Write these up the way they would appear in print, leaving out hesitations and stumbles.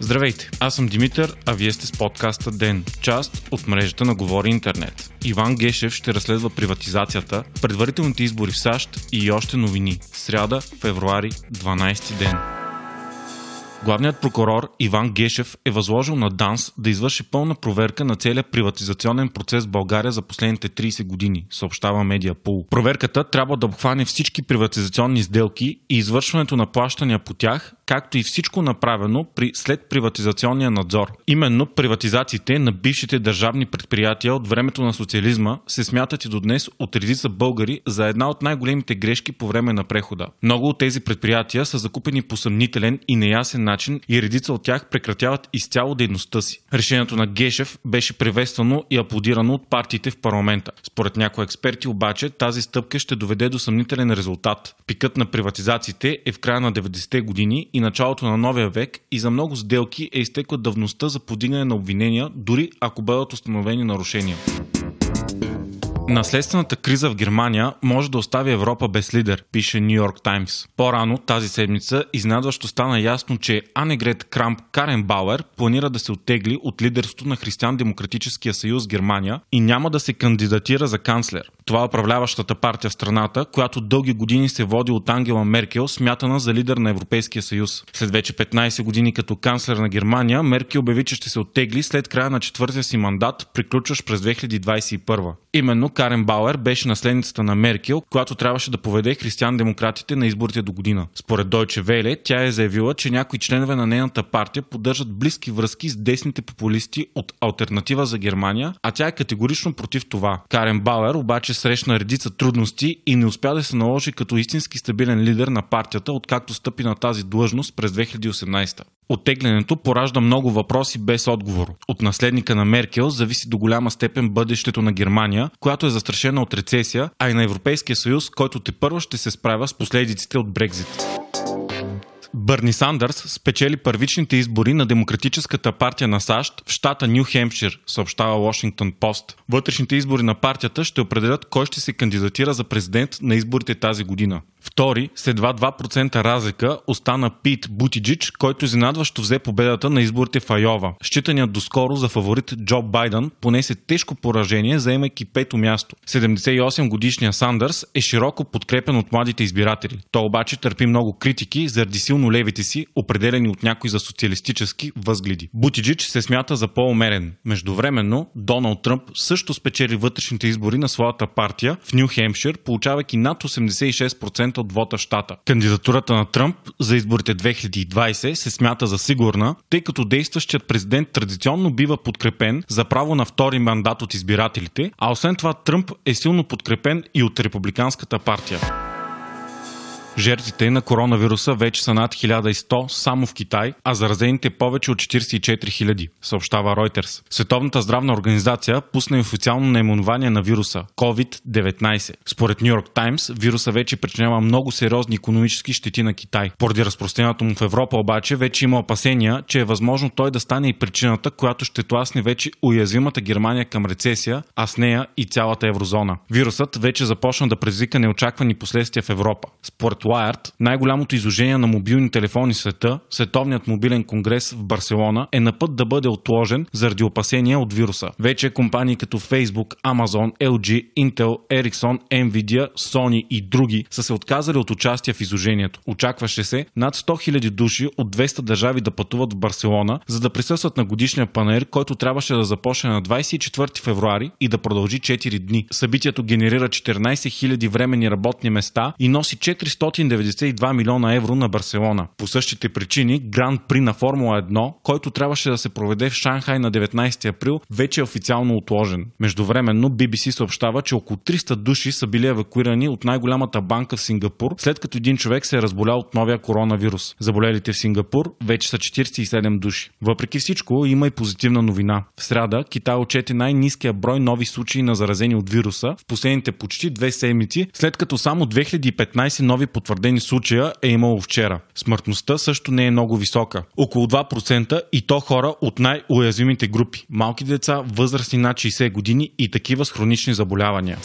Здравейте, аз съм Димитър, а вие сте с подкаста Ден, част от мрежата на Говори Интернет. Иван Гешев ще разследва приватизацията, предварителните избори в САЩ и още новини. Сряда, февруари, 12 ден. Главният прокурор Иван Гешев е възложил на ДАНС да извърши пълна проверка на целия приватизационен процес в България за последните 30 години, съобщава Медиапул. Проверката трябва да обхване всички приватизационни сделки и извършването на плащания по тях, както и всичко направено при следприватизационния надзор. Именно приватизациите на бившите държавни предприятия от времето на социализма се смятат и до днес от редица българи за една от най-големите грешки по време на прехода. Много от тези предприятия са закупени по съмнителен и неясен начин и редица от тях прекратяват изцяло дейността си. Решението на Гешев беше приветствано и аплодирано от партиите в парламента. Според някои експерти обаче тази стъпка ще доведе до съмнителен резултат. Пикът на приватизациите е в края на 90-те години и началото на новия век и за много сделки е изтекла давността за подигане на обвинения, дори ако бъдат установени нарушения. Наследствената криза в Германия може да остави Европа без лидер, пише Ню Йорк Таймс. По-рано тази седмица изненадващо стана ясно, че Ангела Крамп-Каренбауер планира да се оттегли от лидерството на Християн-демократическия съюз Германия и няма да се кандидатира за канцлер. Това е управляващата партия в страната, която дълги години се води от Ангела Меркел, смятана за лидер на Европейския съюз. След вече 15 години като канцлер на Германия, Меркел обяви, че ще се оттегли след края на четвъртия си мандат, приключващ през 2021. Именно Карен Бауер беше наследницата на Меркел, която трябваше да поведе християн-демократите на изборите до година. Според Дойче Вейле, тя е заявила, че някои членове на нейната партия поддържат близки връзки с десните популисти от Алтернатива за Германия, а тя е категорично против това. Карен Бауер обаче срещна редица трудности и не успя да се наложи като истински стабилен лидер на партията, откакто стъпи на тази длъжност през 2018. Оттеглянето поражда много въпроси без отговор. От наследника на Меркел зависи до голяма степен бъдещето на Германия, която е застрашена от рецесия, а и на Европейския съюз, който тепърва ще се справя с последиците от Брекзит. Бърни Сандърс спечели първичните избори на Демократическата партия на САЩ в щата Ню Хемпшир, съобщава Washington Post. Вътрешните избори на партията ще определят кой ще се кандидатира за президент на изборите тази година. Втори, с едва 2% разлика, остана Пит Бутиджич, който изненадващо взе победата на изборите в Айова. Считаният доскоро за фаворит Джо Байден понесе тежко поражение, заемайки пето място. 78-годишният Сандърс е широко подкрепен от младите избиратели. Той обаче търпи много критики заради силно левите си, определени от някои за социалистически възгледи. Бутиджич се смята за по-умерен. Междувременно, Доналд Тръмп също спечели вътрешните избори на своята партия в Ню Хемпшир, получавайки над 86% от вота в щата. Кандидатурата на Тръмп за изборите 2020 се смята за сигурна, тъй като действащият президент традиционно бива подкрепен за право на втори мандат от избирателите, а освен това Тръмп е силно подкрепен и от Републиканската партия. Жертвите на коронавируса вече са над 1100 само в Китай, а заразените повече от 44 000, съобщава Reuters. Световната здравна организация пусна официално наименование на вируса – COVID-19. Според Ню Йорк Таймс, вируса вече причинява много сериозни икономически щети на Китай. Поради разпространението му в Европа обаче вече има опасения, че е възможно той да стане и причината, която ще тласне вече уязвимата Германия към рецесия, а с нея и цялата еврозона. Вирусът вече започна да предизвика неочаквани последствия в Европа. Според Wired, най-голямото изложение на мобилни телефони в света, Световният мобилен конгрес в Барселона, е на път да бъде отложен заради опасения от вируса. Вече компании като Facebook, Amazon, LG, Intel, Ericsson, Nvidia, Sony и други са се отказали от участие в изложението. Очакваше се над 100 000 души от 200 държави да пътуват в Барселона, за да присъстват на годишния панаир, който трябваше да започне на 24 февруари и да продължи 4 дни. Събитието генерира 14 000 временни работни места и носи 492 милиона евро на Барселона. По същите причини, Гран При на Формула 1, който трябваше да се проведе в Шанхай на 19 април, вече е официално отложен. Междувременно, BBC съобщава, че около 300 души са били евакуирани от най-голямата банка в Сингапур, след като един човек се е разболял от новия коронавирус. Заболелите в Сингапур вече са 47 души. Въпреки всичко, има и позитивна новина. В сряда Китай отчете най-ниския брой нови случаи на заразени от вируса в последните почти 2 седмици, след като само 2015 нови потвърдени случая е имало вчера. Смъртността също не е много висока. Около 2% и то хора от най-уязвимите групи. Малки деца, възрастни над 60 години и такива с хронични заболявания.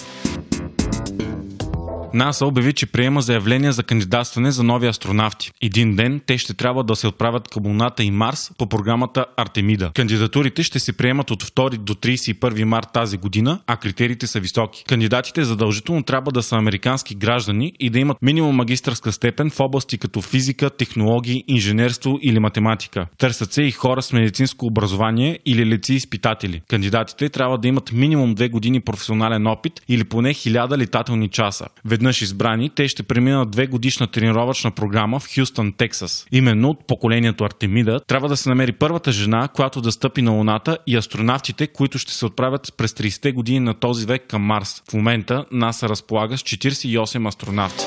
НАСА обяви, че приема заявления за кандидатстване за нови астронавти. Един ден те ще трябва да се отправят към Луната и Марс по програмата Артемида. Кандидатурите ще се приемат от 2 до 31 март тази година, а критериите са високи. Кандидатите задължително трябва да са американски граждани и да имат минимум магистърска степен в области като физика, технологии, инженерство или математика. Търсят се и хора с медицинско образование или летци-изпитатели. Кандидатите трябва да имат минимум 2 години професионален опит или поне 1000 летателни часа. Веднъж избрани, те ще преминат 2-годишна тренировъчна програма в Хюстън, Тексас. Именно от поколението Артемида трябва да се намери първата жена, която да стъпи на Луната, и астронавтите, които ще се отправят през 30-те години на този век към Марс. В момента НАСА разполага с 48 астронавти.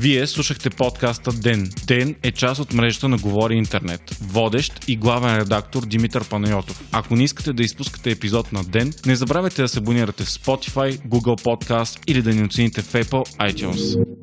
Вие слушахте подкаста Ден. Ден е част от мрежата на Говори Интернет. Водещ и главен редактор Димитър Панайотов. Ако не искате да изпускате епизод на Ден, не забравяйте да се абонирате в Spotify, Google Podcast или да ни оцените в Apple iTunes.